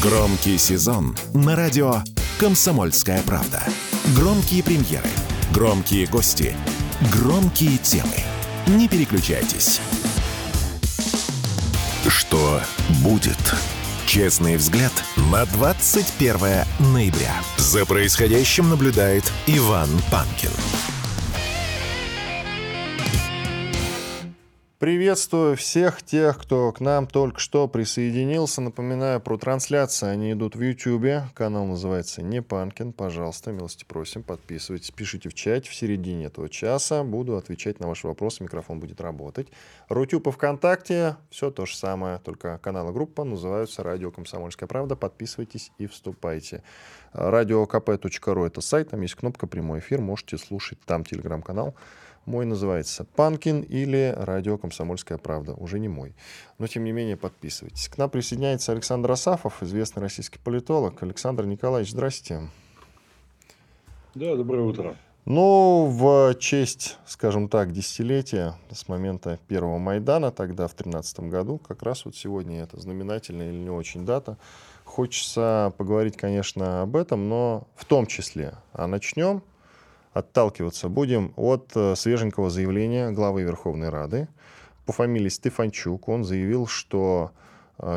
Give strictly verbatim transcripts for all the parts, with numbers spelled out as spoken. Громкий сезон на радио «Комсомольская правда». Громкие премьеры, громкие гости, громкие темы. Не переключайтесь. Что будет? Честный взгляд на двадцать первое ноября. За происходящим наблюдает Иван Панкин. Приветствую всех тех, кто к нам только что присоединился. Напоминаю про трансляции. Они идут в Ютьюбе. Канал называется «Не Панкин». Пожалуйста, милости просим, подписывайтесь, пишите в чате в середине этого часа. Буду отвечать на ваши вопросы, микрофон будет работать. Рутюб и ВКонтакте все то же самое, только канал и группа называются «Радио Комсомольская правда». Подписывайтесь и вступайте. радио ка пэ точка ру это сайт, там есть кнопка «Прямой эфир». Можете слушать там телеграм-канал. Мой называется «Панкин» или «Радио Комсомольская правда». Уже не мой. Но, тем не менее, подписывайтесь. К нам присоединяется Александр Асафов, известный российский политолог. Александр Николаевич, здрасте. Да, доброе утро. Ну, в честь, скажем так, десятилетия с момента первого Майдана, тогда в тринадцатом году, как раз вот сегодня это знаменательная или не очень дата, хочется поговорить, конечно, об этом, но в том числе. А начнем. Отталкиваться будем от свеженького заявления главы Верховной Рады по фамилии Стефанчук. Он заявил, что,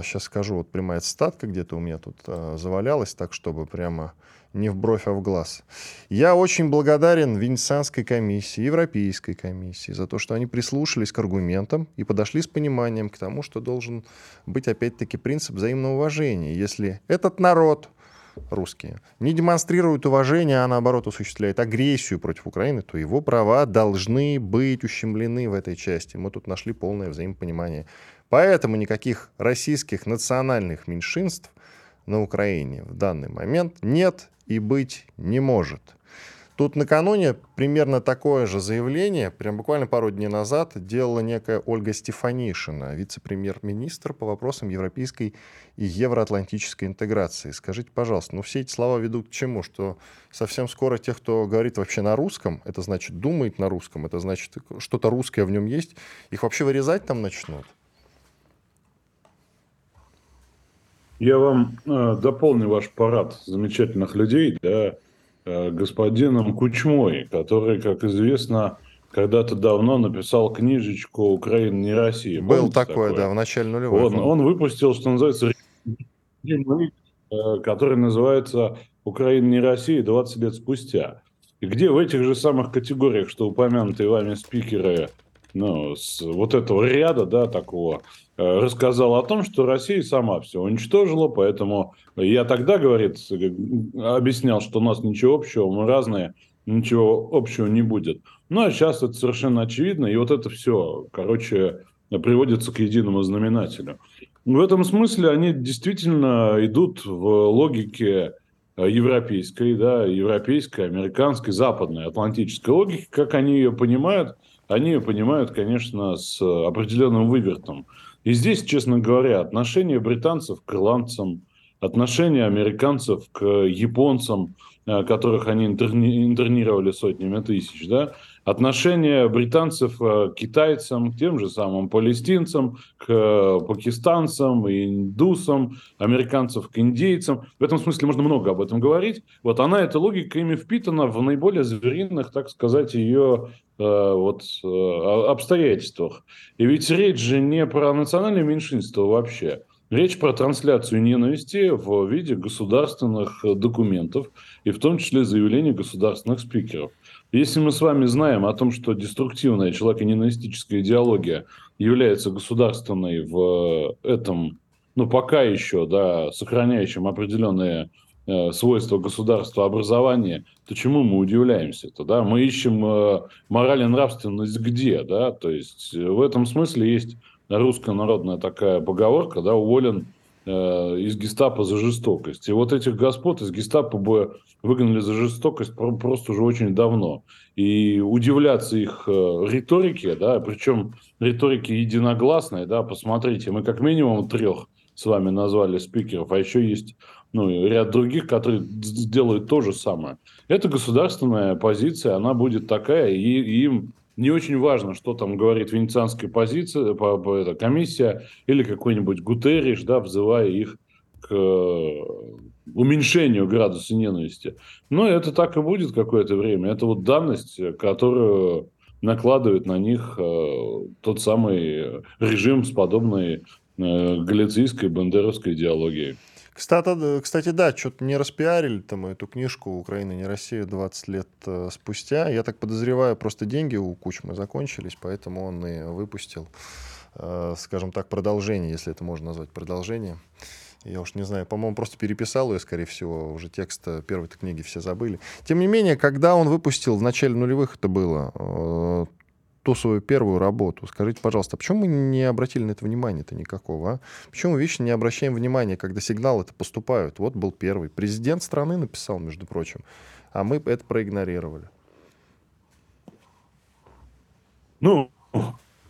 сейчас скажу, вот прямая цитатка где-то у меня тут завалялась, так чтобы прямо не в бровь, а в глаз. «Я очень благодарен Венецианской комиссии, Европейской комиссии за то, что они прислушались к аргументам и подошли с пониманием к тому, что должен быть опять-таки принцип взаимного уважения. Если этот народ, русские, не демонстрируют уважение, а наоборот осуществляет агрессию против Украины, то его права должны быть ущемлены в этой части. Мы тут нашли полное взаимопонимание. Поэтому никаких российских национальных меньшинств на Украине в данный момент нет и быть не может». Тут накануне примерно такое же заявление, прям буквально пару дней назад, делала некая Ольга Стефанишина, вице-премьер-министр по вопросам европейской и евроатлантической интеграции. Скажите, пожалуйста, ну все эти слова ведут к чему? Что совсем скоро тех, кто говорит вообще на русском, это значит думает на русском, это значит что-то русское в нем есть, их вообще вырезать там начнут? Я вам э, дополню ваш парад замечательных людей, да, господином Кучмой, который, как известно, когда-то давно написал книжечку «Украина не Россия». Был такое, такое, да, в начале нулевых. Он, он выпустил, что называется, который называется «Украина не Россия» двадцать лет спустя. И где в этих же самых категориях, что упомянутые вами спикеры, ну, с вот этого ряда, да, такого, рассказал о том, что Россия сама все уничтожила, поэтому я тогда, говорит, объяснял, что у нас ничего общего, мы разные, ничего общего не будет. Ну, а сейчас это совершенно очевидно, и вот это все, короче, приводится к единому знаменателю. В этом смысле они действительно идут в логике европейской, да, европейской, американской, западной, атлантической логики, как они ее понимают. Они ее понимают, конечно, с определенным вывертом. И здесь, честно говоря, отношение британцев к ирландцам, отношение американцев к японцам, которых они интерни- интернировали сотнями тысяч, да? Отношение британцев к китайцам, к тем же самым палестинцам, к пакистанцам, индусам, американцев к индейцам. В этом смысле можно много об этом говорить. Вот она, эта логика, ими впитана в наиболее звериных, так сказать, ее вот обстоятельствах. И ведь речь же не про национальное меньшинство вообще. Речь про трансляцию ненависти в виде государственных документов и в том числе заявлений государственных спикеров. Если мы с вами знаем о том, что деструктивная человеконенавистическая идеология является государственной в этом, ну пока еще, да, сохраняющим определенные свойства государства образования, то чему мы удивляемся-то, да? Мы ищем э, мораль и нравственность где, да? То есть в этом смысле есть русская народная такая поговорка, да, уволен э, из гестапо за жестокость. И вот этих господ из гестапо бы выгнали за жестокость просто уже очень давно. И удивляться их э, риторике, да, причем риторике единогласной, да, посмотрите, мы как минимум трех с вами назвали спикеров, а еще есть, ну, ряд других, которые делают то же самое. Это государственная позиция, она будет такая, и, и им не очень важно, что там говорит венецианская позиция, по, по, это, комиссия или какой-нибудь Гутерриш, да, взывая их к уменьшению градуса ненависти. Но это так и будет какое-то время. Это вот данность, которую накладывает на них тот самый режим с подобной галицийской бандеровской идеологией. Кстати, кстати, да, что-то не распиарили-то мы эту книжку «Украина, не Россия» двадцать лет спустя. Я так подозреваю, просто деньги у Кучмы закончились, поэтому он и выпустил, скажем так, продолжение, если это можно назвать продолжением. Я уж не знаю, по-моему, просто переписал ее, скорее всего, уже текст первой-то книги все забыли. Тем не менее, когда он выпустил, в начале нулевых это было, ту свою первую работу. Скажите, пожалуйста, а почему мы не обратили на это внимания-то никакого? А? Почему мы вечно не обращаем внимания, когда сигналы-то поступают? Вот был первый. Президент страны написал, между прочим, а мы это проигнорировали. Ну,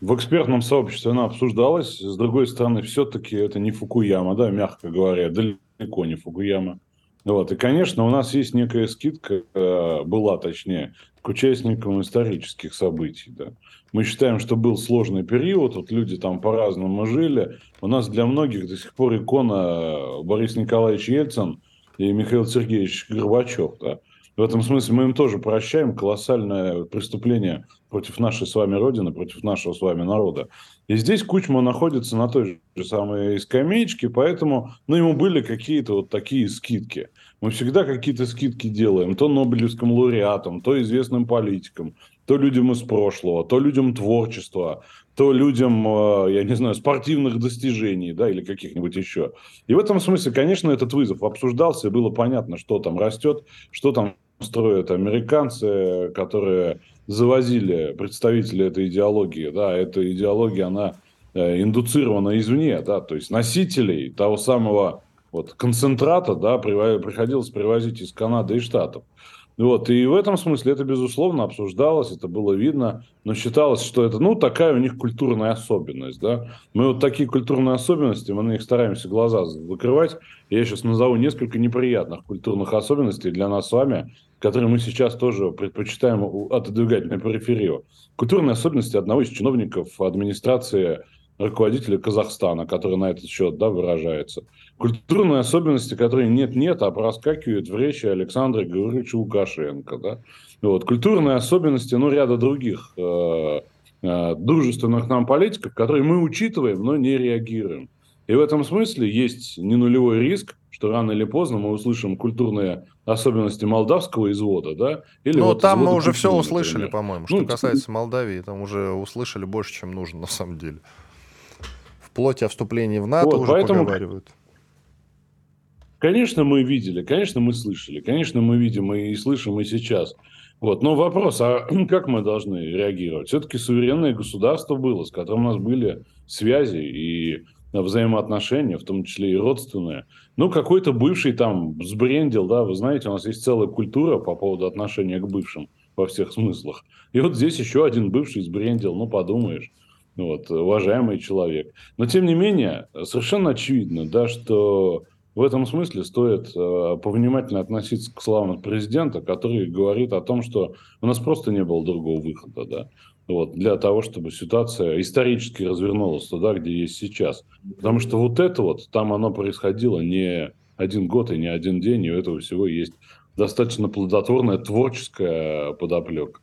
в экспертном сообществе она обсуждалась. С другой стороны, все-таки это не Фукуяма, да, мягко говоря, далеко не Фукуяма. Вот. И, конечно, у нас есть некая скидка, была точнее, к участникам исторических событий. Да. Мы считаем, что был сложный период, вот люди там по-разному жили. У нас для многих до сих пор икона Борис Николаевич Ельцин и Михаил Сергеевич Горбачев. Да. В этом смысле мы им тоже прощаем колоссальное преступление против нашей с вами Родины, против нашего с вами народа. И здесь Кучма находится на той же самой скамеечке, поэтому ну, ему были какие-то вот такие скидки. Мы всегда какие-то скидки делаем то нобелевским лауреатам, то известным политикам, то людям из прошлого, то людям творчества, то людям, я не знаю, спортивных достижений, да, или каких-нибудь еще. И в этом смысле, конечно, этот вызов обсуждался, и было понятно, что там растет, что там строят американцы, которые завозили представители этой идеологии. Да, эта идеология, она индуцирована извне, да, то есть носителей того самого вот, концентрата, да, приходилось привозить из Канады и Штатов. Вот, и в этом смысле это, безусловно, обсуждалось, это было видно, но считалось, что это, ну, такая у них культурная особенность, да. Мы вот такие культурные особенности, мы на них стараемся глаза закрывать. Я сейчас назову несколько неприятных культурных особенностей для нас с вами, которые мы сейчас тоже предпочитаем отодвигать на периферию. Культурные особенности одного из чиновников администрации руководителя Казахстана, который на этот счет, да, выражается. Культурные особенности, которые нет-нет, а проскакивают в речи Александра Григорьевича Лукашенко. Да? Вот. Культурные особенности, ну, ряда других э, э, дружественных нам политиков, которые мы учитываем, но не реагируем. И в этом смысле есть не нулевой риск, что рано или поздно мы услышим культурные особенности молдавского извода, да? Или ну, вот там мы уже все услышали, например. По-моему. Что ну, касается ты... Молдавии, там уже услышали больше, чем нужно, на самом деле. Вплоть о вступлении в НАТО вот, уже поэтому, поговаривают. Конечно, мы видели, конечно, мы слышали, конечно, мы видим и слышим и сейчас. Вот. Но вопрос, а как мы должны реагировать? Все-таки суверенное государство было, с которым у нас были связи и взаимоотношения, в том числе и родственные. Ну, какой-то бывший там сбрендил, да, вы знаете, у нас есть целая культура по поводу отношения к бывшим во всех смыслах. И вот здесь еще один бывший сбрендил, ну, подумаешь. Вот, уважаемый человек. Но, тем не менее, совершенно очевидно, да, что в этом смысле стоит э, повнимательно относиться к словам президента, который говорит о том, что у нас просто не было другого выхода, да, вот, для того, чтобы ситуация исторически развернулась туда, где есть сейчас. Потому что вот это вот, там оно происходило не один год и не один день, и у этого всего есть достаточно плодотворная творческая подоплека.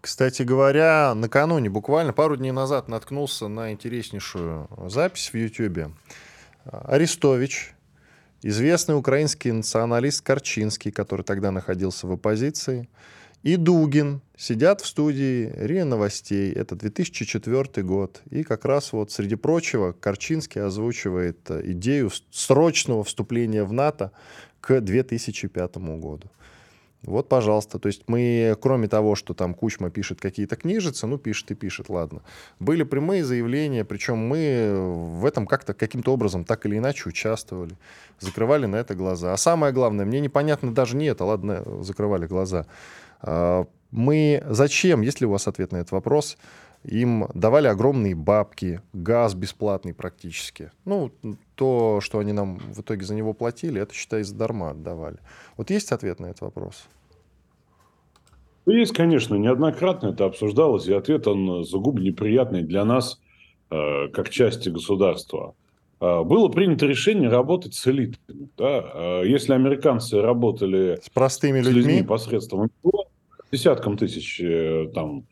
Кстати говоря, накануне, буквально пару дней назад, наткнулся на интереснейшую запись в Ютьюбе. Арестович, известный украинский националист Корчинский, который тогда находился в оппозиции, и Дугин сидят в студии РИА Новостей. Это две тысячи четвёртый год. И как раз вот, среди прочего, Корчинский озвучивает идею срочного вступления в НАТО к две тысячи пятому году. Вот, пожалуйста. То есть мы, кроме того, что там Кучма пишет какие-то книжицы, ну, пишет и пишет, ладно. Были прямые заявления, причем мы в этом как-то, каким-то образом, так или иначе участвовали. Закрывали на это глаза. А самое главное, мне непонятно даже не это, ладно, закрывали глаза. Мы зачем, если у вас ответ на этот вопрос, им давали огромные бабки, газ бесплатный практически. Ну, то, что они нам в итоге за него платили, это, считай, задарма отдавали. Вот есть ответ на этот вопрос? Есть, конечно. Неоднократно это обсуждалось, и ответ, он сугубо неприятный для нас, э, как части государства. было принято решение работать с элитами. Да? Если американцы работали с простыми людьми, с людьми посредством десяткам тысяч там,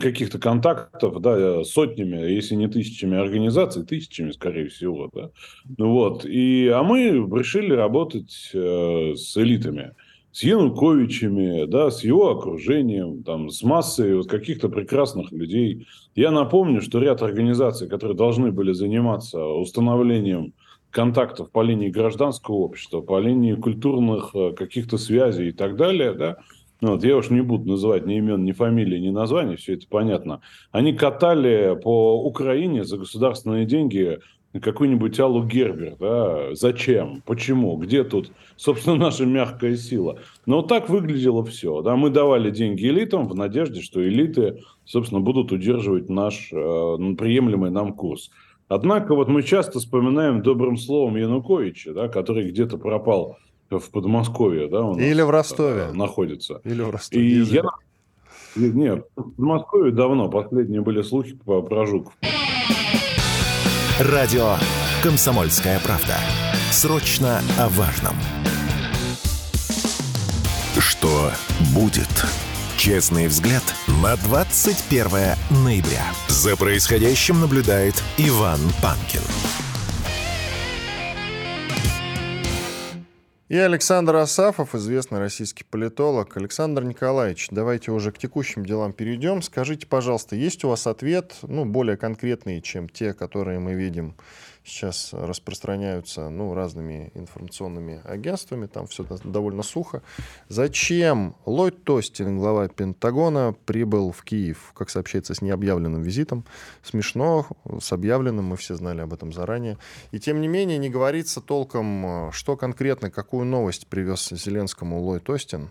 каких-то контактов, да, сотнями, если не тысячами организаций, тысячами, скорее всего. Да? Вот. И, а мы решили работать э, с элитами. С Януковичами, да, с его окружением, там, с массой вот каких-то прекрасных людей. Я напомню, что ряд организаций, которые должны были заниматься установлением контактов по линии гражданского общества, по линии культурных каких-то связей и так далее, да, вот, я уж не буду называть ни имен, ни фамилии, ни названий, все это понятно, они катали по Украине за государственные деньги какую-нибудь Аллу Гербер, да, зачем, почему, где тут, собственно, наша мягкая сила. Но вот так выглядело все, да, мы давали деньги элитам в надежде, что элиты, собственно, будут удерживать наш э, приемлемый нам курс. Однако вот мы часто вспоминаем добрым словом Януковича, да, который где-то пропал в Подмосковье, да, у нас или в Ростове находится. Или в Ростове. И я... Нет, в Подмосковье давно, последние были слухи про, про Жуков. Радио «Комсомольская правда». Срочно о важном. Что будет? Честный взгляд на двадцать первое ноября. За происходящим наблюдает Иван Панкин. И Александр Асафов, известный российский политолог. Александр Николаевич, давайте уже к текущим делам перейдем. Скажите, пожалуйста, есть у вас ответ, ну, более конкретный, чем те, которые мы видим сейчас распространяются, ну, разными информационными агентствами, там все довольно сухо. Зачем Ллойд Остин, глава Пентагона, прибыл в Киев, как сообщается, с необъявленным визитом? Смешно, с объявленным, мы все знали об этом заранее. И тем не менее не говорится толком, что конкретно, какую новость привез Зеленскому Ллойд Остин.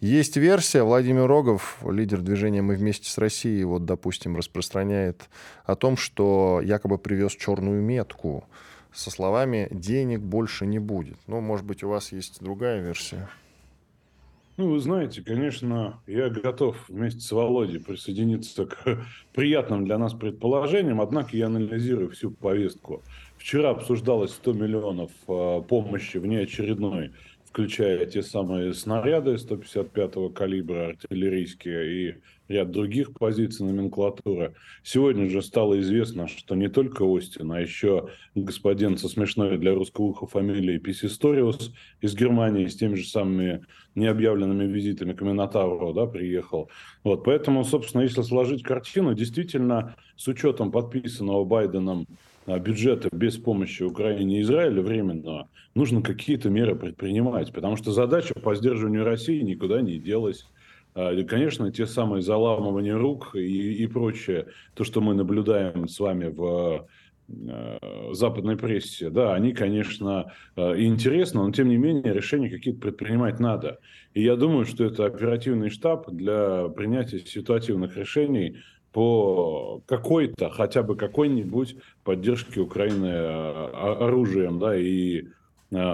Есть версия, Владимир Рогов, лидер движения «Мы вместе с Россией», вот, допустим, распространяет о том, что якобы привез черную метку со словами «денег больше не будет». Ну, может быть, у вас есть другая версия? Ну, вы знаете, конечно, я готов вместе с Володей присоединиться к приятным для нас предположениям, однако я анализирую всю повестку. Вчера обсуждалось сто миллионов помощи внеочередной, включая те самые снаряды сто пятьдесят пятого калибра, артиллерийские и ряд других позиций номенклатуры. Сегодня же стало известно, что не только Остин, а еще господин со смешной для русского уха фамилией Писисториус из Германии с теми же самыми необъявленными визитами к Минотавру, да, приехал. Вот, поэтому, собственно, если сложить картину, действительно, с учетом подписанного Байденом бюджета без помощи Украине и Израилю временно, нужно какие-то меры предпринимать, потому что задача по сдерживанию России никуда не делась. Конечно, те самые заламывания рук и, и прочее, то, что мы наблюдаем с вами в э, западной прессе, да, они, конечно, э, интересны, но, тем не менее, решения какие-то предпринимать надо. И я думаю, что это оперативный штаб для принятия ситуативных решений по какой-то, хотя бы какой-нибудь поддержке Украины оружием, да, и,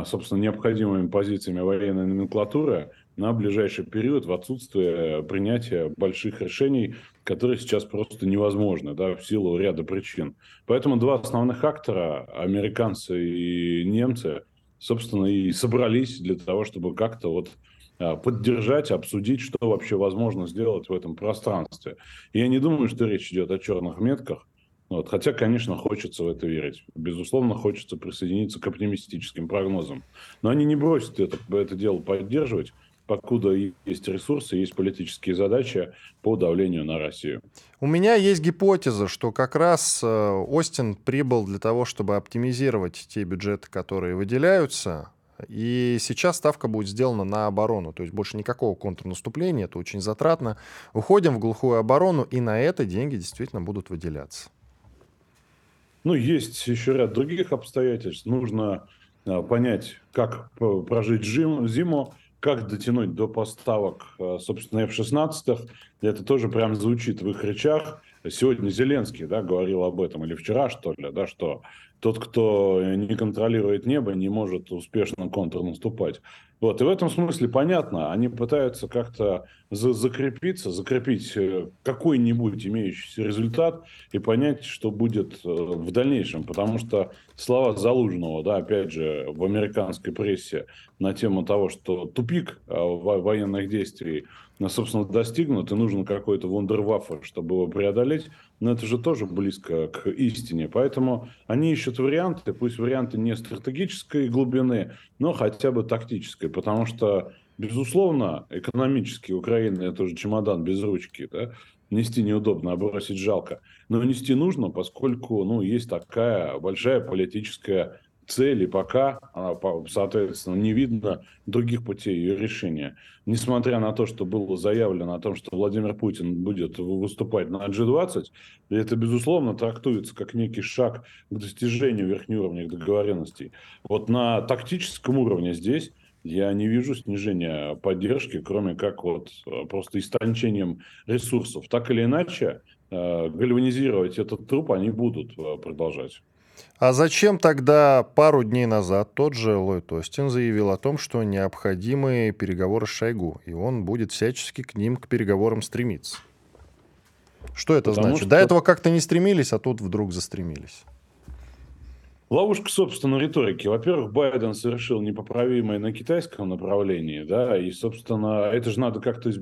собственно, необходимыми позициями военной номенклатуры на ближайший период в отсутствие принятия больших решений, которые сейчас просто невозможны, да, в силу ряда причин. Поэтому два основных актора, американцы и немцы, собственно, и собрались для того, чтобы как-то вот поддержать, обсудить, что вообще возможно сделать в этом пространстве. Я не думаю, что речь идет о черных метках. Вот. Хотя, конечно, хочется в это верить. Безусловно, хочется присоединиться к оптимистическим прогнозам. Но они не бросят это, это дело поддерживать, покуда есть ресурсы, есть политические задачи по давлению на Россию. У меня есть гипотеза, что как раз Остин прибыл для того, чтобы оптимизировать те бюджеты, которые выделяются. И сейчас ставка будет сделана на оборону. То есть больше никакого контрнаступления, это очень затратно. Уходим в глухую оборону, и на это деньги действительно будут выделяться. Ну, есть еще ряд других обстоятельств. Нужно а, понять, как прожить жим, зиму, как дотянуть до поставок, а, собственно, эф шестнадцать. Это тоже прям звучит в их речах. Сегодня Зеленский, да, говорил об этом, или вчера, что ли, да, что Тот, кто не контролирует небо, не может успешно контрнаступать. Вот. И в этом смысле понятно, они пытаются как-то за- закрепиться, закрепить какой-нибудь имеющийся результат и понять, что будет в дальнейшем. Потому что слова Залужного, да, опять же, в американской прессе на тему того, что тупик военных действий, собственно, достигнут, и нужно какой-то вундерваффе, чтобы его преодолеть, но это же тоже близко к истине. Поэтому они ищут варианты, пусть варианты не стратегической глубины, но хотя бы тактической, потому что, безусловно, экономически Украина – это же чемодан без ручки, да? Нести неудобно, а бросить жалко, но нести нужно, поскольку, ну, есть такая большая политическая цель, и пока, соответственно, не видно других путей ее решения. Несмотря на то, что было заявлено о том, что Владимир Путин будет выступать на джи двадцать, это, безусловно, трактуется как некий шаг к достижению верхнеуровневых договоренностей. Вот на тактическом уровне здесь я не вижу снижения поддержки, кроме как вот просто истончением ресурсов. Так или иначе, гальванизировать этот труп они будут продолжать. А зачем тогда пару дней назад тот же Ллойд Остин заявил о том, что необходимы переговоры с Шойгу, и он будет всячески к ним, к переговорам стремиться? Что это Потому значит? Что... До этого как-то не стремились, а тут вдруг застремились. Ловушка, собственно, риторики. Во-первых, Байден совершил непоправимое на китайском направлении, да, и, собственно, это же надо как-то из...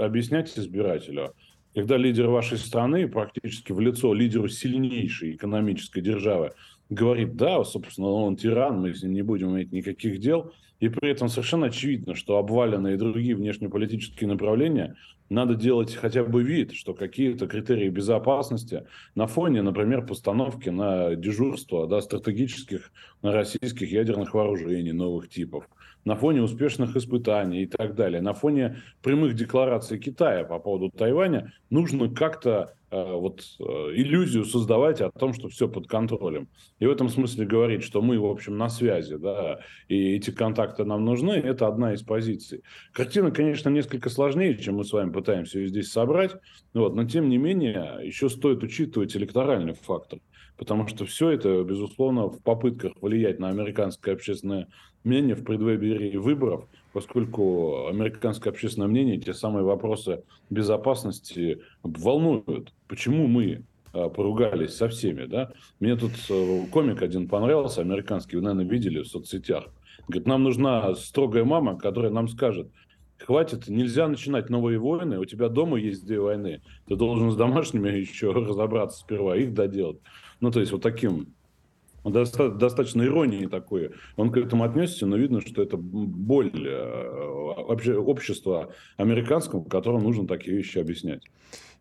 объяснять избирателю. Когда лидер вашей страны практически в лицо лидеру сильнейшей экономической державы говорит, да, собственно, он тиран, мы с ним не будем иметь никаких дел, и при этом совершенно очевидно, что обваленные другие внешнеполитические направления надо делать хотя бы вид, что какие-то критерии безопасности на фоне, например, постановки на дежурство, да, стратегических российских ядерных вооружений новых типов, на фоне успешных испытаний и так далее, на фоне прямых деклараций Китая по поводу Тайваня, нужно как-то э, вот, э, иллюзию создавать о том, что все под контролем. И в этом смысле говорить, что мы, в общем, на связи, да, и эти контакты нам нужны, это одна из позиций. Картина, конечно, несколько сложнее, чем мы с вами пытаемся ее здесь собрать, вот, но, тем не менее, еще стоит учитывать электоральный фактор, потому что все это, безусловно, в попытках влиять на американское общественное мнение в предвыборье выборов, поскольку американское общественное мнение те самые вопросы безопасности волнуют. Почему мы поругались со всеми, да? Мне тут комик один понравился, американский, вы, наверное, видели в соцсетях. Говорит, нам нужна строгая мама, которая нам скажет, хватит, нельзя начинать новые войны, у тебя дома есть две войны, ты должен с домашними еще разобраться сперва, их доделать. Ну, то есть вот таким... Доста- достаточно иронии такой. Он к этому отнесся, но видно, что это боль обще- общества американского, которому нужно такие вещи объяснять.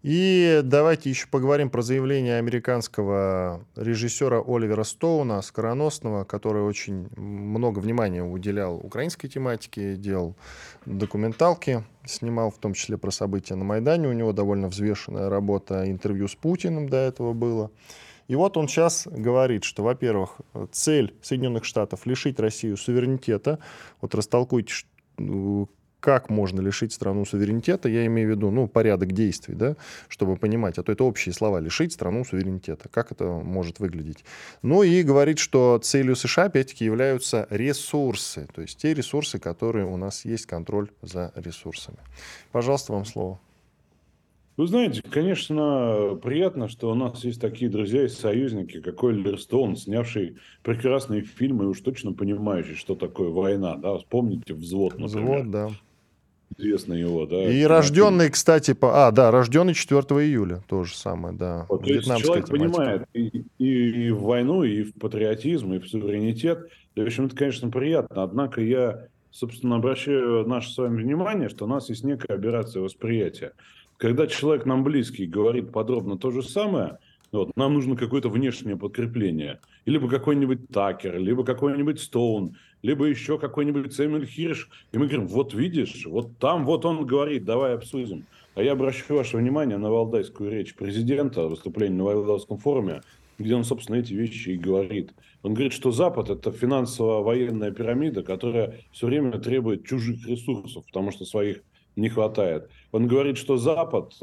И давайте еще поговорим про заявление американского режиссера Оливера Стоуна, скороносного, который очень много внимания уделял украинской тематике, делал документалки, снимал в том числе про события на Майдане. У него довольно взвешенная работа, интервью с Путиным до этого было. И вот он сейчас говорит, что, во-первых, цель Соединенных Штатов — лишить Россию суверенитета. Вот растолкуйте, как можно лишить страну суверенитета. Я имею в виду, ну, порядок действий, да, чтобы понимать. А то это общие слова. Лишить страну суверенитета. Как это может выглядеть? Ну и говорит, что целью США, опять-таки, являются ресурсы. То есть те ресурсы, которые у нас есть, контроль за ресурсами. Пожалуйста, вам слово. Вы знаете, конечно, приятно, что у нас есть такие друзья и союзники, как Оливер Стоун, снявший прекрасные фильмы и уж точно понимающий, что такое война. Да? Вспомните «Взвод», например. «Взвод», да. Известно его, да. И рожденный, кстати, по... А, да, рожденный четвёртого июля, то же самое, да. Вот, то есть человек тематика. Понимает и, и, и в войну, и в патриотизм, и в суверенитет. В общем, это, конечно, приятно. Однако я, собственно, обращаю наше с вами внимание, что у нас есть некая аберрация восприятия. Когда человек нам близкий говорит подробно то же самое, вот, нам нужно какое-то внешнее подкрепление. Либо какой-нибудь Такер, либо какой-нибудь Стоун, либо еще какой-нибудь Семюль Хирш. И мы говорим, вот видишь, вот там, вот он говорит, давай обсудим. А я обращу ваше внимание на валдайскую речь президента, выступление на Валдайском форуме, где он, собственно, эти вещи и говорит. Он говорит, что Запад – это финансово-военная пирамида, которая все время требует чужих ресурсов, потому что своих не хватает. Он говорит, что Запад,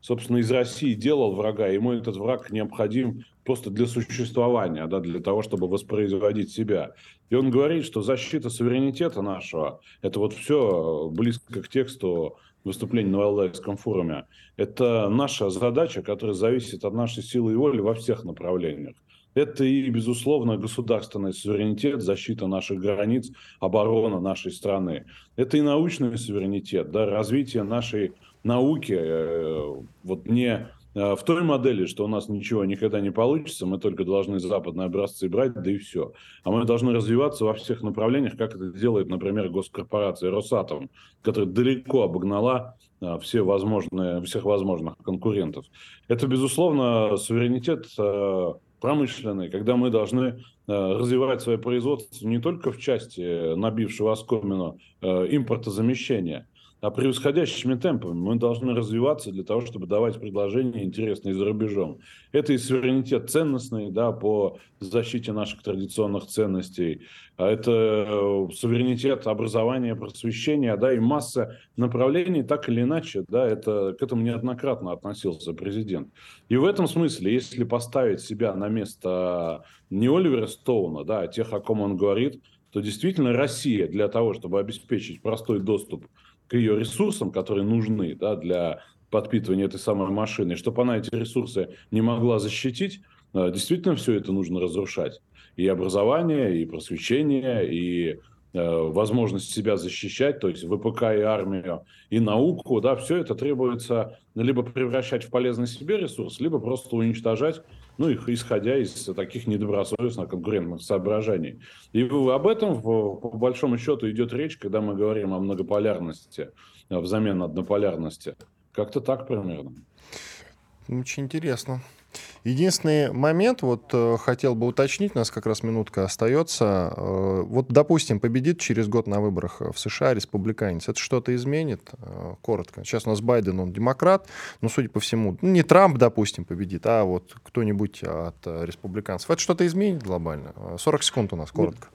собственно, из России делал врага, ему этот враг необходим просто для существования, да, для того, чтобы воспроизводить себя. И он говорит, что защита суверенитета нашего, это вот все близко к тексту выступления на Валдайском форуме, это наша задача, которая зависит от нашей силы и воли во всех направлениях. Это и, безусловно, государственный суверенитет, защита наших границ, оборона нашей страны. Это и научный суверенитет, да, развитие нашей науки, э, вот не э, в той модели, что у нас ничего никогда не получится, мы только должны западные образцы брать, да и все. А мы должны развиваться во всех направлениях, как это делает, например, госкорпорация Росатом, которая далеко обогнала все возможные, всех возможных конкурентов. Это, безусловно, суверенитет... Э, промышленные, когда мы должны развивать свое производство не только в части набившего оскомину импортозамещения, а превосходящими темпами мы должны развиваться для того, чтобы давать предложения интересные за рубежом. Это и суверенитет ценностный, да, по защите наших традиционных ценностей, это суверенитет образования, просвещения, да, и масса направлений, так или иначе, да, это, к этому неоднократно относился президент. И в этом смысле, если поставить себя на место не Оливера Стоуна, да, а тех, о ком он говорит, то действительно Россия для того, чтобы обеспечить простой доступ к ее ресурсам, которые нужны, да, для подпитывания этой самой машины, чтобы она эти ресурсы не могла защитить, действительно все это нужно разрушать. И образование, и просвещение, и э, возможность себя защищать, то есть ВПК и армию, и науку, да, все это требуется либо превращать в полезный себе ресурс, либо просто уничтожать, ну, их, исходя из таких недобросовестных конкурентных соображений. И об этом, по большому счету, идет речь, когда мы говорим о многополярности взамен однополярности. Как-то так примерно. Очень интересно. Единственный момент, вот хотел бы уточнить, у нас как раз минутка остается. Вот, допустим, победит через год на выборах в США республиканец. Это что-то изменит? Коротко. Сейчас у нас Байден, он демократ, но, судя по всему, не Трамп, допустим, победит, а вот кто-нибудь от республиканцев. Это что-то изменит глобально? сорок секунд у нас, коротко.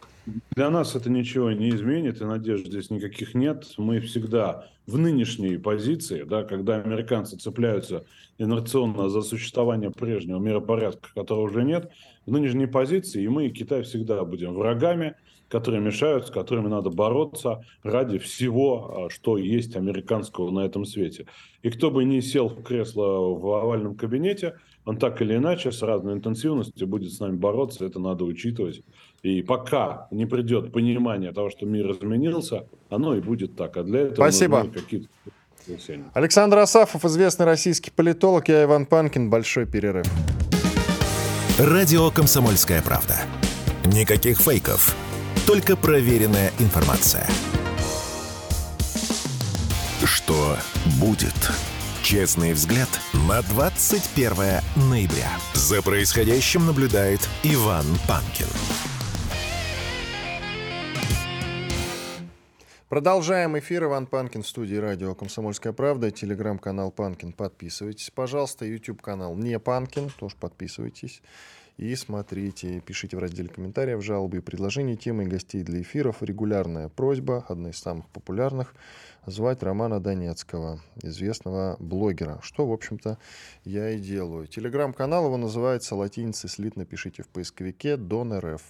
Для нас это ничего не изменит, и надежд здесь никаких нет. Мы всегда в нынешней позиции, да, когда американцы цепляются инерционно за существование прежнего миропорядка, которого уже нет, в нынешней позиции, и мы, и Китай, всегда будем врагами, которые мешают, с которыми надо бороться ради всего, что есть американского на этом свете. И кто бы ни сел в кресло в овальном кабинете, он так или иначе с разной интенсивностью будет с нами бороться, это надо учитывать. И пока не придет понимание того, что мир изменился, оно и будет так. А для этого Спасибо. Нужны какие-то... Александр Асафов, известный российский политолог, я Иван Панкин. Большой перерыв. Радио «Комсомольская правда». Никаких фейков, только проверенная информация. Что будет? Честный взгляд на двадцать первое ноября. За происходящим наблюдает Иван Панкин. Продолжаем эфир. Иван Панкин в студии радио «Комсомольская правда». Телеграм-канал «Панкин». Подписывайтесь, пожалуйста. Ютуб-канал «Не Панкин». Тоже подписывайтесь. И смотрите, пишите в разделе комментариев, жалобы и предложения, темы и гостей для эфиров. Регулярная просьба, одна из самых популярных, звать Романа Донецкого, известного блогера. Что, в общем-то, я и делаю. Телеграм-канал его называется латиницей слитно. Пишите в поисковике «Дон.РФ».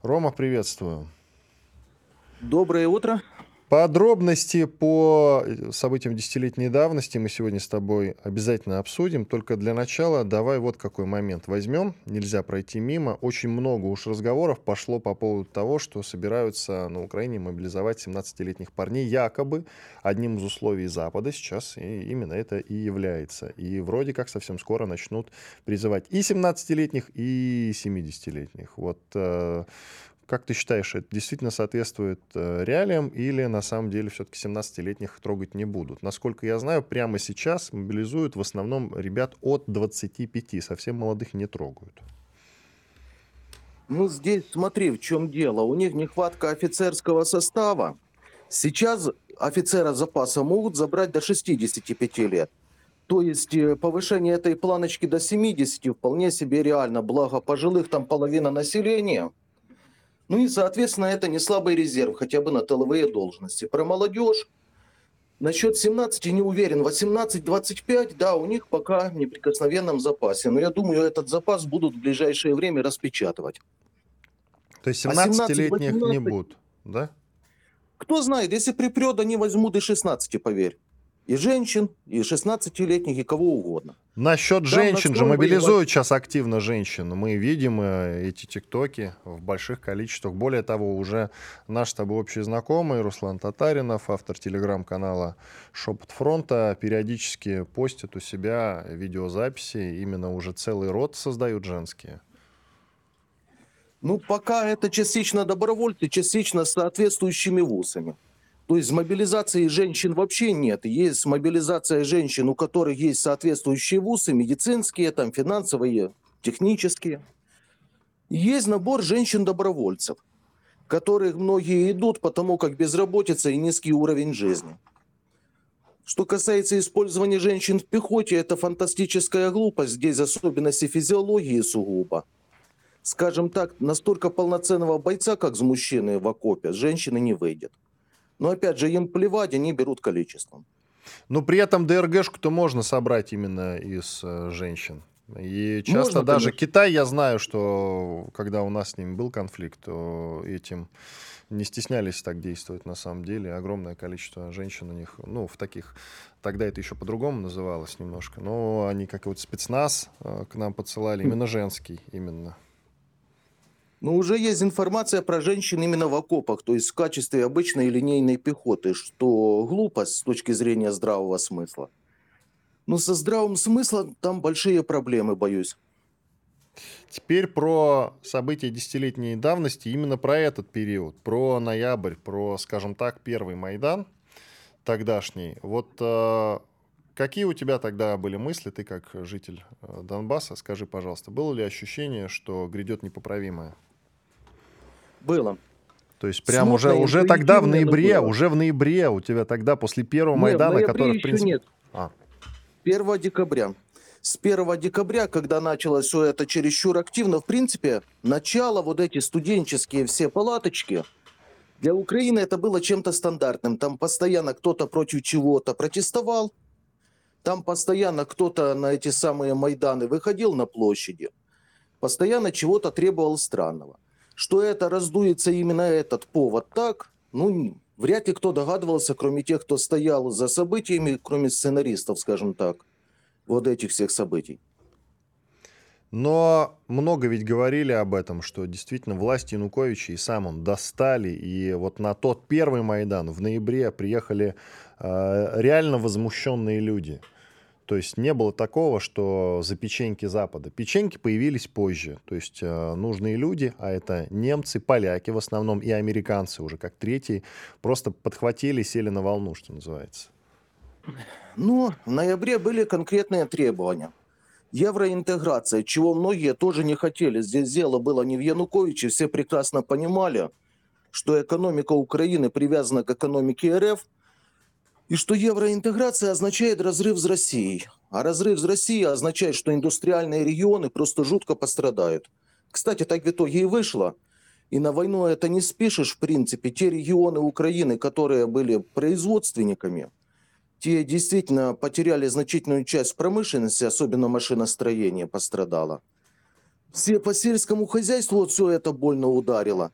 Рома, приветствую. Доброе утро. Подробности по событиям десятилетней давности мы сегодня с тобой обязательно обсудим. Только для начала давай вот какой момент возьмем. Нельзя пройти мимо. Очень много уж разговоров пошло по поводу того, что собираются на Украине мобилизовать семнадцатилетних парней. Якобы одним из условий Запада сейчас именно это и является. И вроде как совсем скоро начнут призывать и семнадцатилетних, и семидесятилетних. Вот... Как ты считаешь, это действительно соответствует реалиям или на самом деле все-таки семнадцатилетних трогать не будут? Насколько я знаю, прямо сейчас мобилизуют в основном ребят от двадцати пяти, совсем молодых не трогают. Ну, здесь смотри, в чем дело. У них нехватка офицерского состава. Сейчас офицера запаса могут забрать до шестидесяти пяти лет. То есть повышение этой планочки до семидесяти вполне себе реально. Благо пожилых там половина населения. Ну и, соответственно, это не слабый резерв, хотя бы на тыловые должности. Про молодежь Насчет семнадцати не уверен. восемнадцать двадцать пять, да, у них пока в неприкосновенном запасе. Но я думаю, этот запас будут в ближайшее время распечатывать. То есть семнадцатилетних а семнадцать, восемнадцать... не будут, да? Кто знает, если припрет, они возьмут и шестнадцати, поверь. И женщин, и шестнадцатилетних, и кого угодно. Насчет женщин же мобилизуют сейчас активно женщин. Мы видим эти тиктоки в больших количествах. Более того, уже наш с тобой общий знакомый Руслан Татаринов, автор телеграм-канала «Шепот фронта», периодически постит у себя видеозаписи. Именно уже целый род создают женские. Ну, пока это частично добровольцы, частично с соответствующими вузами. То есть мобилизации женщин вообще нет. Есть мобилизация женщин, у которых есть соответствующие вузы, медицинские, там, финансовые, технические. Есть набор женщин-добровольцев, которых многие идут, потому как безработица и низкий уровень жизни. Что касается использования женщин в пехоте, это фантастическая глупость, здесь особенности физиологии сугубо. Скажем так, настолько полноценного бойца, как с мужчиной в окопе, с женщины не выйдет. Но опять же, им плевать, они берут количеством. Но при этом ДРГшку-то можно собрать именно из женщин. И часто можно, даже конечно. Китай, я знаю, что когда у нас с ним был конфликт, этим не стеснялись так действовать на самом деле. Огромное количество женщин у них, ну, в таких, тогда это еще по-другому называлось немножко, но они как вот спецназ к нам подсылали, именно женский, именно. Но уже есть информация про женщин именно в окопах, то есть в качестве обычной линейной пехоты, что глупость с точки зрения здравого смысла. Но со здравым смыслом там большие проблемы, боюсь. Теперь про события десятилетней давности, именно про этот период, про ноябрь, про, скажем так, первый Майдан тогдашний. Вот э, какие у тебя тогда были мысли, ты как житель Донбасса, скажи, пожалуйста, было ли ощущение, что грядет непоправимое? Было. То есть прям Смутно, уже, уже тогда в ноябре, уже в ноябре у тебя тогда после первого нет, Майдана, который в принципе... Нет. А. первого декабря. С первого декабря, когда началось все это чересчур активно, в принципе, начало вот эти студенческие все палаточки, для Украины это было чем-то стандартным. Там постоянно кто-то против чего-то протестовал, там постоянно кто-то на эти самые Майданы выходил на площади, постоянно чего-то требовал странного. Что это раздуется именно этот повод так, ну, вряд ли кто догадывался, кроме тех, кто стоял за событиями, кроме сценаристов, скажем так, вот этих всех событий. Но много ведь говорили об этом, что действительно власть Януковича и сам он достали. И вот на тот первый Майдан в ноябре приехали э, реально возмущенные люди. То есть не было такого, что за печеньки Запада. Печеньки появились позже. То есть э, нужные люди, а это немцы, поляки в основном и американцы уже как третьи, просто подхватили, сели на волну, что называется. Ну, в ноябре были конкретные требования. Евроинтеграция, чего многие тоже не хотели. Здесь дело было не в Януковиче, все прекрасно понимали, что экономика Украины привязана к экономике РФ. И что евроинтеграция означает разрыв с Россией. А разрыв с Россией означает, что индустриальные регионы просто жутко пострадают. Кстати, так в итоге и вышло. И на войну это не спишешь, в принципе. Те регионы Украины, которые были производственниками, те действительно потеряли значительную часть промышленности, особенно машиностроение пострадало. Все по сельскому хозяйству вот все это больно ударило.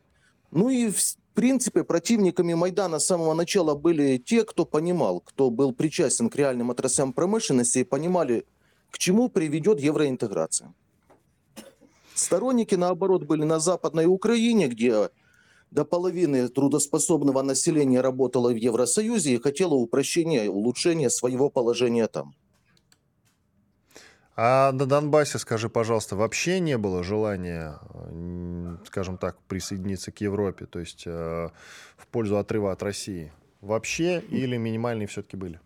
Ну и в В принципе, противниками Майдана с самого начала были те, кто понимал, кто был причастен к реальным отраслям промышленности и понимали, к чему приведет евроинтеграция. Сторонники, наоборот, были на Западной Украине, где до половины трудоспособного населения работало в Евросоюзе и хотело упрощения, улучшения своего положения там. А на Донбассе, скажи, пожалуйста, вообще не было желания, скажем так, присоединиться к Европе, то есть э, в пользу отрыва от России? Вообще или минимальные все-таки были?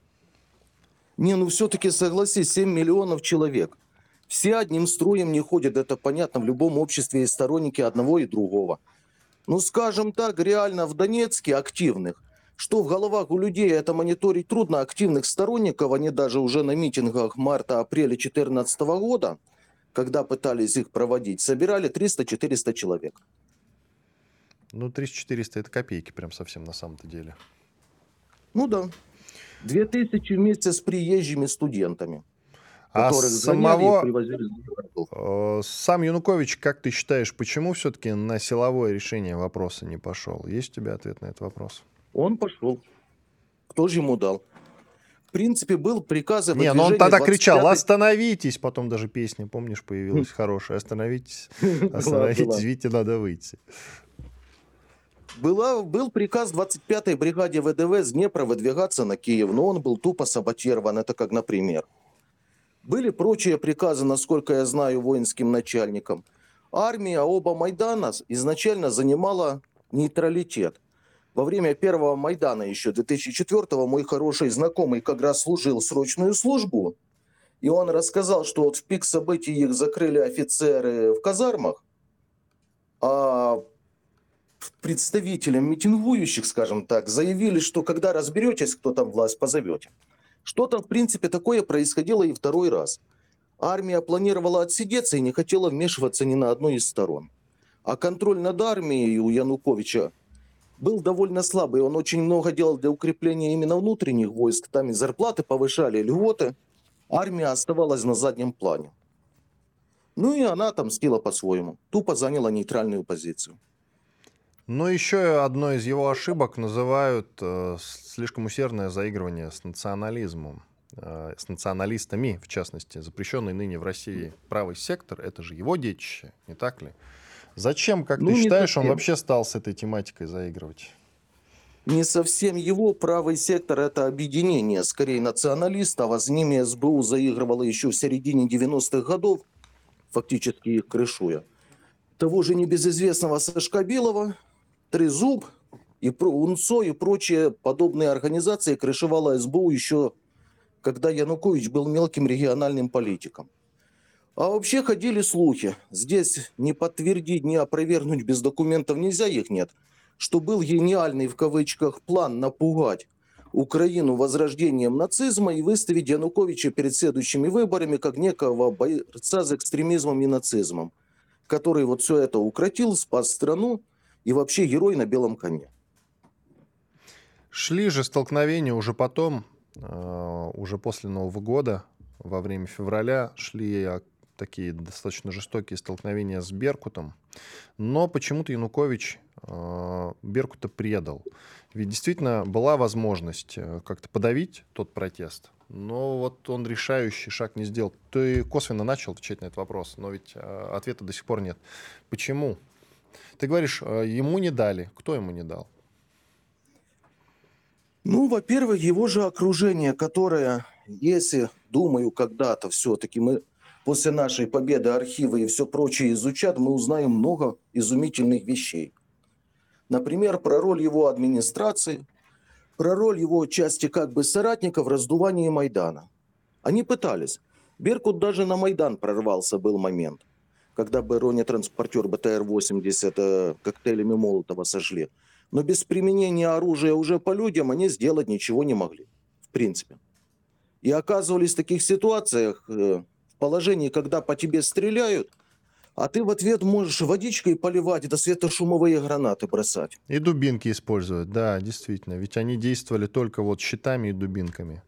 Не, ну все-таки согласись, семь миллионов человек. Все одним строем не ходят, это понятно, в любом обществе есть сторонники одного и другого. Ну, скажем так, реально в Донецке активных. Что в головах у людей это мониторить трудно, активных сторонников, они даже уже на митингах марта-апреля две тысячи четырнадцатого года, когда пытались их проводить, собирали триста-четыреста человек. Ну, триста-четыреста это копейки прям совсем на самом-то деле. Ну да. две тысячи вместе с приезжими студентами, которых а самого... привозили из городов. Сам Янукович, как ты считаешь, почему все-таки на силовое решение вопроса не пошел? Есть у тебя ответ на этот вопрос? Он пошел. Кто же ему дал? В принципе, был приказ о выдвижении... Не, но он тогда кричал, остановитесь, потом даже песня, помнишь, появилась хорошая, остановитесь, остановитесь, видите, надо выйти. Была, был приказ двадцать пятой бригаде ВДВ с Днепра выдвигаться на Киев, но он был тупо саботирован, это как, например. Были прочие приказы, насколько я знаю, воинским начальникам. Армия оба Майдана изначально занимала нейтралитет. Во время первого Майдана еще две тысячи четвёртого мой хороший знакомый как раз служил срочную службу, и он рассказал, что вот в пик событий их закрыли офицеры в казармах, а представителям митингующих, скажем так, заявили, что когда разберетесь, кто там власть, позовете. Что там, в принципе, такое происходило и второй раз. Армия планировала отсидеться и не хотела вмешиваться ни на одну из сторон. А контроль над армией у Януковича был довольно слабый. Он очень много делал для укрепления именно внутренних войск. Там и зарплаты повышали, льготы. Армия оставалась на заднем плане. Ну и она отомстила по-своему. Тупо заняла нейтральную позицию. Но еще одной из его ошибок называют э, слишком усердное заигрывание с национализмом. Э, с националистами, в частности. Запрещенный ныне в России правый сектор. Это же его детище, не так ли? Зачем, как ну, ты считаешь, совсем. Он вообще стал с этой тематикой заигрывать? Не совсем его. Правый сектор — это объединение, скорее, националистов. А с ними СБУ заигрывало еще в середине девяностых годов, фактически их крышуя. Того же небезызвестного Сашка Белова, Трезуб, и УНСО и прочие подобные организации крышевала СБУ еще, когда Янукович был мелким региональным политиком. А вообще ходили слухи, здесь не подтвердить, не опровергнуть без документов нельзя, их нет, что был гениальный в кавычках план напугать Украину возрождением нацизма и выставить Януковича перед следующими выборами как некого борца с экстремизмом и нацизмом, который вот все это укротил, спас страну и вообще герой на белом коне. Шли же столкновения уже потом, уже после Нового года, во время февраля шли такие достаточно жестокие столкновения с Беркутом. Но почему-то Янукович э, Беркута предал. Ведь действительно была возможность как-то подавить тот протест. Но вот он решающий шаг не сделал. Ты косвенно начал отвечать на этот вопрос, но ведь э, ответа до сих пор нет. Почему? Ты говоришь, э, ему не дали. Кто ему не дал? Ну, во-первых, его же окружение, которое, если, думаю, когда-то все-таки мы... После нашей победы архивы и все прочее изучат, мы узнаем много изумительных вещей. Например, про роль его администрации, про роль его части как бы соратников в раздувании Майдана. Они пытались. Беркут даже на Майдан прорвался, был момент, когда бы бронетранспортер бэ тэ эр восемьдесят коктейлями Молотова сожгли. Но без применения оружия уже по людям они сделать ничего не могли, в принципе. И оказывались в таких ситуациях... положении, когда по тебе стреляют, а ты в ответ можешь водичкой поливать, до светошумовые гранаты бросать. И дубинки использовать, да, действительно. Ведь они действовали только вот щитами и дубинками.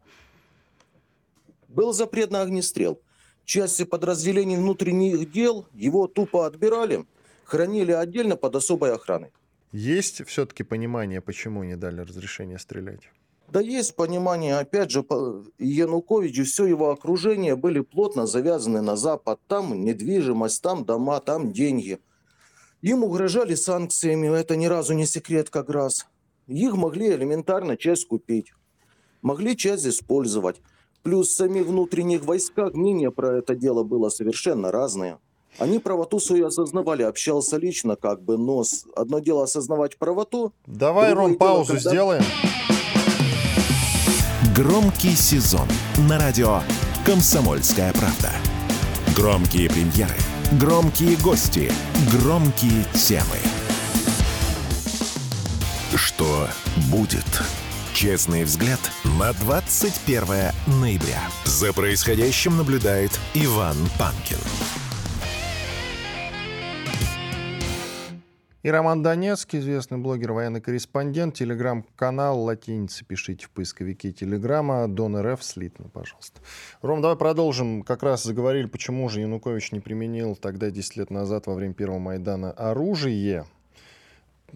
Был запрет на огнестрел. Части подразделений внутренних дел его тупо отбирали, хранили отдельно под особой охраной. Есть все-таки понимание, почему не дали разрешения стрелять? Да есть понимание, опять же, Янукович и все его окружение были плотно завязаны на Запад. Там недвижимость, там дома, там деньги. Им угрожали санкциями, это ни разу не секрет как раз. Их могли элементарно часть купить, могли часть использовать. Плюс в самих внутренних войсках мнение про это дело было совершенно разное. Они правоту свою осознавали, общался лично как бы, но одно дело осознавать правоту. Давай, Ром, паузу когда... сделаем. Громкий сезон на радио «Комсомольская правда». Громкие премьеры, громкие гости, громкие темы. Что будет? Честный взгляд на двадцать первое ноября. За происходящим наблюдает Иван Панкин. И Роман Донецкий, известный блогер, военный корреспондент, телеграм-канал «Латиница». Пишите в поисковике телеграмма. Дон РФ слитно, пожалуйста. Ром, давай продолжим. Как раз заговорили, почему же Янукович не применил тогда, десять лет назад, во время первого Майдана, оружие.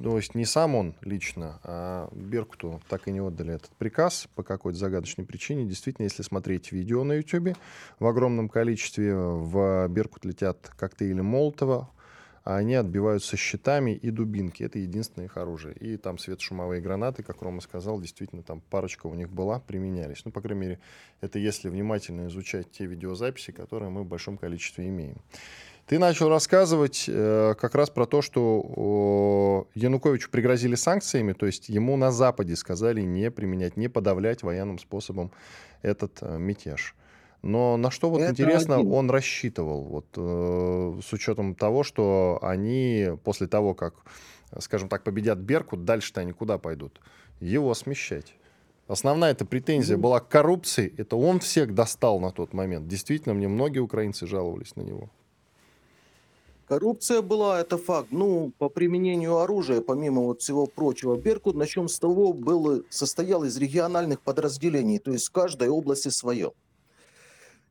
То есть не сам он лично, а Беркуту так и не отдали этот приказ по какой-то загадочной причине. Действительно, если смотреть видео на Ютьюбе, в огромном количестве в Беркут летят коктейли Молотова, а они отбиваются щитами и дубинки. Это единственное их оружие. И там светошумовые гранаты, как Рома сказал, действительно там парочка у них была, применялись. Ну, по крайней мере, это если внимательно изучать те видеозаписи, которые мы в большом количестве имеем. Ты начал рассказывать э, как раз про то, что э, Януковичу пригрозили санкциями, то есть ему на Западе сказали не применять, не подавлять военным способом этот э, мятеж. Но на что, вот это интересно, один. он рассчитывал, вот, э, с учетом того, что они после того, как, скажем так, победят Беркут, дальше-то они куда пойдут? Его смещать. Основная эта претензия mm-hmm. была к коррупции, это он всех достал на тот момент. Действительно, мне многие украинцы жаловались на него. Коррупция была, это факт. Ну, по применению оружия, помимо вот всего прочего, Беркут, начнем с того, был, состоял из региональных подразделений, то есть в каждой области свое.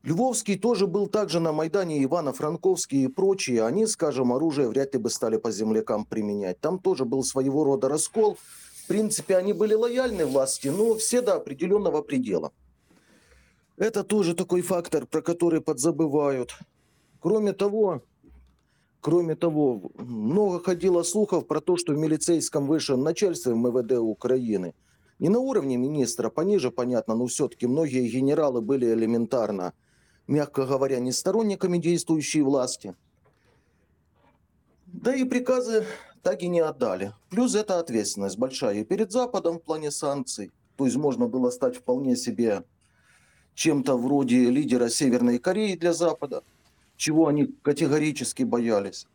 Львовский тоже был также на Майдане, Ивано-Франковский и прочие. Они, скажем, оружие вряд ли бы стали по землякам применять. Там тоже был своего рода раскол. В принципе, они были лояльны власти, но все до определенного предела. Это тоже такой фактор, про который подзабывают. Кроме того... Кроме того, много ходило слухов про то, что в милицейском высшем начальстве МВД Украины, не на уровне министра, пониже, понятно, но все-таки многие генералы были элементарно, мягко говоря, не сторонниками действующей власти. Да и приказы так и не отдали. Плюс это ответственность большая и перед Западом в плане санкций. То есть можно было стать вполне себе чем-то вроде лидера Северной Кореи для Запада, чего они категорически боялись.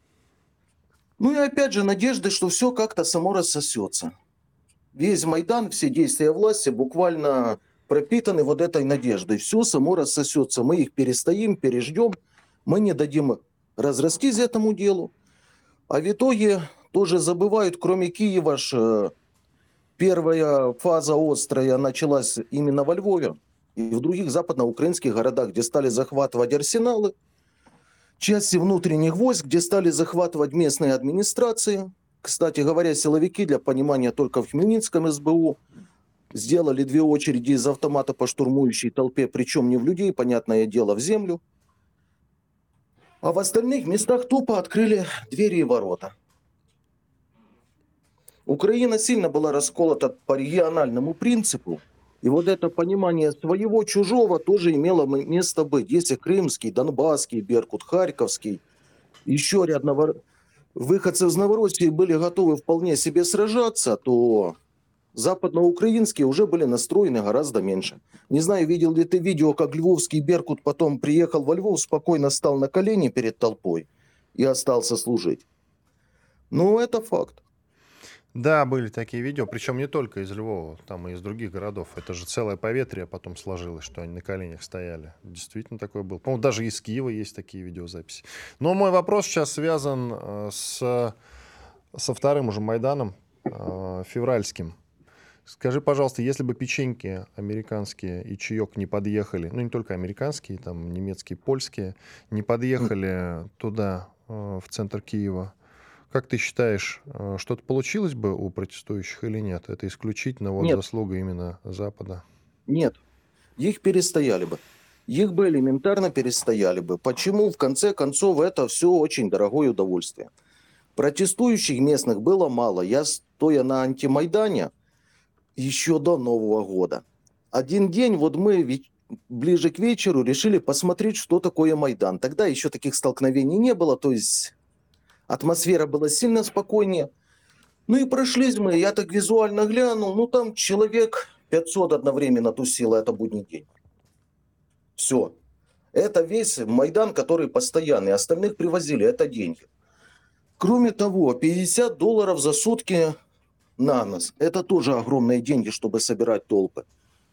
Ну и опять же надежды, что все как-то само рассосется. Весь Майдан, все действия власти буквально пропитаны вот этой надеждой. Все само рассосется, мы их перестоим, переждем, мы не дадим разрастись этому делу. А в итоге тоже забывают, кроме Киева, ж, первая фаза острая началась именно во Львове и в других западноукраинских городах, где стали захватывать арсеналы, части внутренних войск, где стали захватывать местные администрации. Кстати говоря, силовики, для понимания, только в Хмельницком СБУ сделали две очереди из автомата по штурмующей толпе, причем не в людей, понятное дело, в землю. А в остальных местах тупо открыли двери и ворота. Украина сильно была расколота по региональному принципу. И вот это понимание своего, чужого тоже имело место быть. Есть и крымский, донбасский, Беркут, харьковский. Еще ряд новор... выходцев из Новороссии были готовы вполне себе сражаться, то западноукраинские уже были настроены гораздо меньше. Не знаю, видел ли ты видео, как львовский Беркут потом приехал во Львов, спокойно стал на колени перед толпой и остался служить. Но это факт. Да, были такие видео, причем не только из Львова, там и из других городов. Это же целое поветрие потом сложилось, что они на коленях стояли. Действительно такое было. По-моему, даже из Киева есть такие видеозаписи. Но мой вопрос сейчас связан с, со вторым уже Майданом февральским. Скажи, пожалуйста, если бы печеньки американские и чаек не подъехали, ну не только американские, там немецкие, польские, не подъехали туда, в центр Киева, как ты считаешь, что-то получилось бы у протестующих или нет? Это исключительно вот заслуга именно Запада? Нет. Их перестояли бы. Их бы элементарно перестояли бы. Почему? В конце концов, это все очень дорогое удовольствие. Протестующих местных было мало. Я, стоя на антимайдане, еще до Нового года. Один день вот мы ближе к вечеру решили посмотреть, что такое Майдан. Тогда еще таких столкновений не было, то есть... Атмосфера была сильно спокойнее. Ну и прошлись мы, я так визуально глянул, ну там человек пятьсот одновременно тусило, это будний день. Все. Это весь Майдан, который постоянный, остальных привозили, это деньги. Кроме того, пятьдесят долларов за сутки на нос, это тоже огромные деньги, чтобы собирать толпы.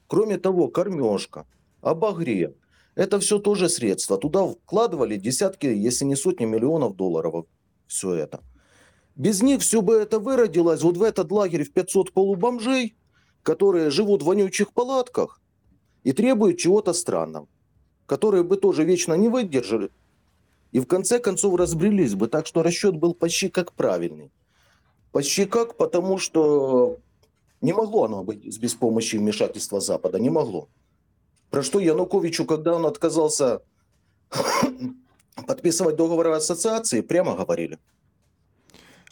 Кроме того, кормежка, обогрев, это все тоже средства. Туда вкладывали десятки, если не сотни миллионов долларов. Все это. Без них все бы это выродилось вот в этот лагерь в пятьсот полубомжей, которые живут в вонючих палатках и требуют чего-то странного, которые бы тоже вечно не выдержали и в конце концов разбрелись бы. Так что расчет был почти как правильный. Почти как, потому что не могло оно быть без помощи вмешательства Запада, не могло. Про что Януковичу, когда он отказался подписывать договор о ассоциации, прямо говорили.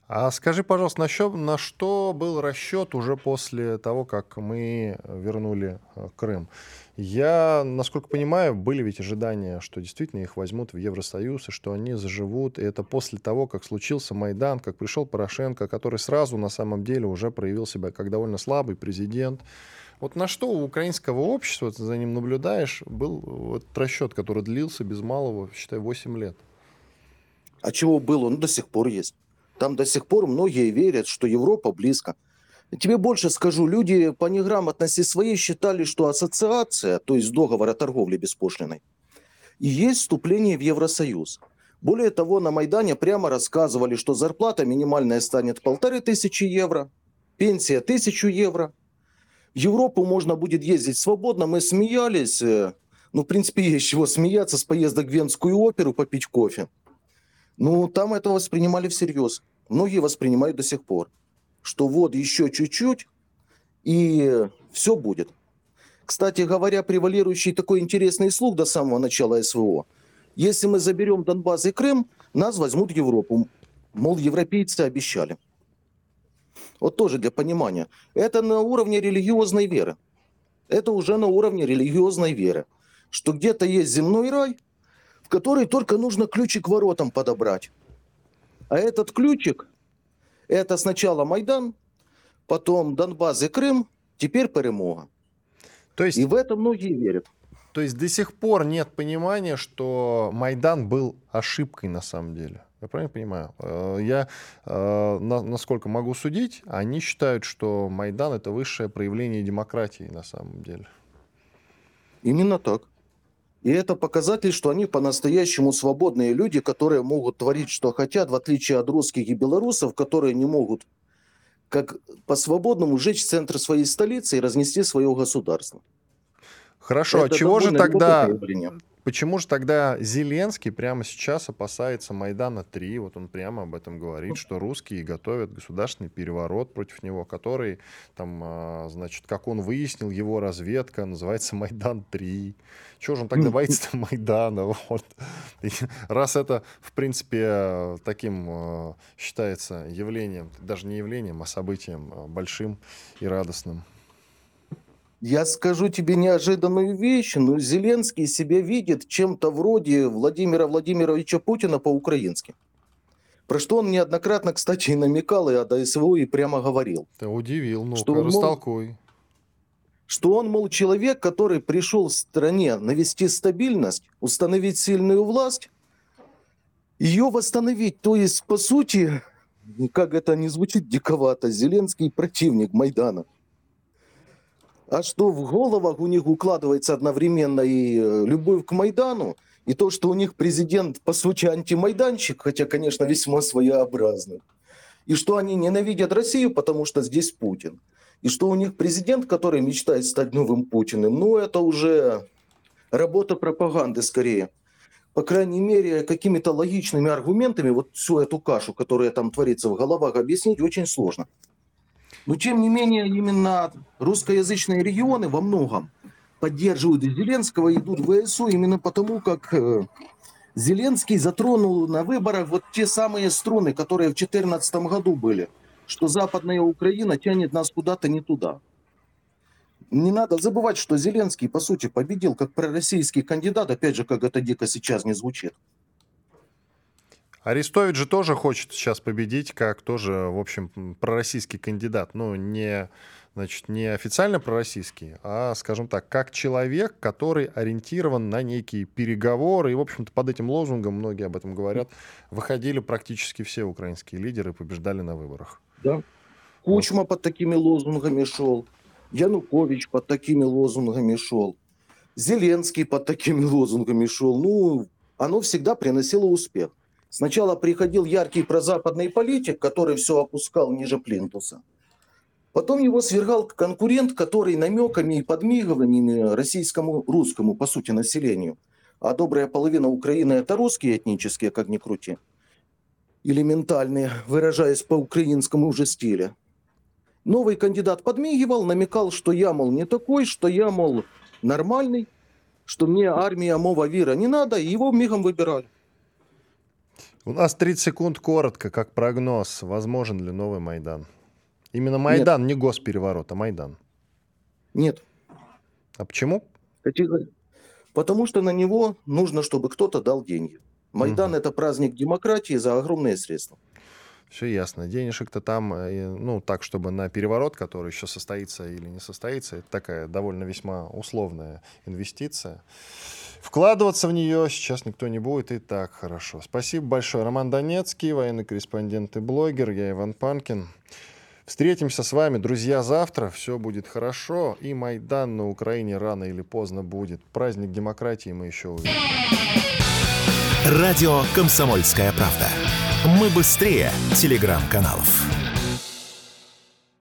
А скажи, пожалуйста, на что, на что был расчет уже после того, как мы вернули Крым? Я, насколько понимаю, были ведь ожидания, что действительно их возьмут в Евросоюз, и что они заживут. И это после того, как случился Майдан, как пришел Порошенко, который сразу на самом деле уже проявил себя как довольно слабый президент. Вот на что у украинского общества, ты за ним наблюдаешь, был вот расчет, который длился без малого, считай, восемь лет. А чего было? Ну, до сих пор есть. Там до сих пор многие верят, что Европа близко. Тебе больше скажу, люди по неграмотности своей считали, что ассоциация, то есть договор о торговле беспошлиной, и есть вступление в Евросоюз. Более того, на Майдане прямо рассказывали, что зарплата минимальная станет полторы тысячи евро, пенсия тысячу евро. В Европу можно будет ездить свободно. Мы смеялись, ну, в принципе, есть чего смеяться с поездок в Венскую оперу попить кофе. Ну, там это воспринимали всерьез. Многие воспринимают до сих пор, что вот еще чуть-чуть, и все будет. Кстати говоря, превалирующий такой интересный слух до самого начала СВО. Если мы заберем Донбасс и Крым, нас возьмут в Европу. Мол, европейцы обещали. Вот тоже для понимания. Это на уровне религиозной веры. Это уже на уровне религиозной веры. Что где-то есть земной рай, в который только нужно ключик воротам подобрать. А этот ключик, это сначала Майдан, потом Донбасс и Крым, теперь перемога. То есть, и в это многие верят. То есть до сих пор нет понимания, что Майдан был ошибкой на самом деле. Я правильно понимаю? Я, насколько могу судить, они считают, что Майдан — это высшее проявление демократии на самом деле. Именно так. И это показатель, что они по-настоящему свободные люди, которые могут творить, что хотят, в отличие от русских и белорусов, которые не могут, как по-свободному, сжечь центр своей столицы и разнести свое государство. Хорошо, это а чего же тогда... Почему же тогда Зеленский прямо сейчас опасается Майдана три? Вот он прямо об этом говорит, что русские готовят государственный переворот против него, который, там, значит, как он выяснил, его разведка называется Майдан три. Чего же он тогда боится-то Майдана? Вот. Раз это, в принципе, таким считается явлением, даже не явлением, а событием большим и радостным. Я скажу тебе неожиданную вещь, но Зеленский себя видит чем-то вроде Владимира Владимировича Путина по-украински. Про что он неоднократно, кстати, и намекал, и от СВО, и прямо говорил. Ты удивил, ну-ка, растолкуй. Что он, мол, человек, который пришел в стране навести стабильность, установить сильную власть, ее восстановить. То есть, по сути, как это не звучит диковато, Зеленский противник Майдана. А что в головах у них укладывается одновременно и любовь к Майдану, и то, что у них президент, по сути, антимайданчик, хотя, конечно, весьма своеобразный, и что они ненавидят Россию, потому что здесь Путин, и что у них президент, который мечтает стать новым Путиным, ну, это уже работа пропаганды скорее. По крайней мере, какими-то логичными аргументами вот всю эту кашу, которая там творится в головах, объяснить очень сложно. Но, тем не менее, именно русскоязычные регионы во многом поддерживают Зеленского и идут в ВСУ именно потому, как Зеленский затронул на выборах вот те самые струны, которые в две тысячи четырнадцатом году были, что Западная Украина тянет нас куда-то не туда. Не надо забывать, что Зеленский, по сути, победил как пророссийский кандидат, опять же, как это дико сейчас не звучит. Арестович же тоже хочет сейчас победить, как тоже, в общем, пророссийский кандидат. Ну, не, значит, не официально пророссийский, а, скажем так, как человек, который ориентирован на некие переговоры. И, в общем-то, под этим лозунгом, многие об этом говорят, выходили практически все украинские лидеры и побеждали на выборах. Да. Кучма вот под такими лозунгами шел, Янукович под такими лозунгами шел, Зеленский под такими лозунгами шел. Ну, оно всегда приносило успех. Сначала приходил яркий прозападный политик, который все опускал ниже плинтуса. Потом его свергал конкурент, который намеками и подмигиваниями российскому, русскому, по сути, населению, а добрая половина Украины — это русские этнические, как ни крути, элементальные, выражаясь по украинскому же стилю. Новый кандидат подмигивал, намекал, что я, мол, не такой, что я, мол, нормальный, что мне армия мова вира не надо, и его мигом выбирали. У нас тридцать секунд коротко, как прогноз, возможен ли новый Майдан? Именно Майдан, Нет. не госпереворот, а Майдан. Нет. А почему? Потому что на него нужно, чтобы кто-то дал деньги. Майдан угу. — это праздник демократии за огромные средства. Все ясно. Денежек-то там, ну, так, чтобы на переворот, который еще состоится или не состоится, это такая довольно весьма условная инвестиция. Вкладываться в нее сейчас никто не будет, и так хорошо. Спасибо большое. Роман Донецкий, военный корреспондент и блогер. Я Иван Панкин. Встретимся с вами, друзья, завтра. Все будет хорошо, и Майдан на Украине рано или поздно будет. Праздник демократии мы еще увидим. Радио «Комсомольская правда». Мы быстрее телеграм-каналов.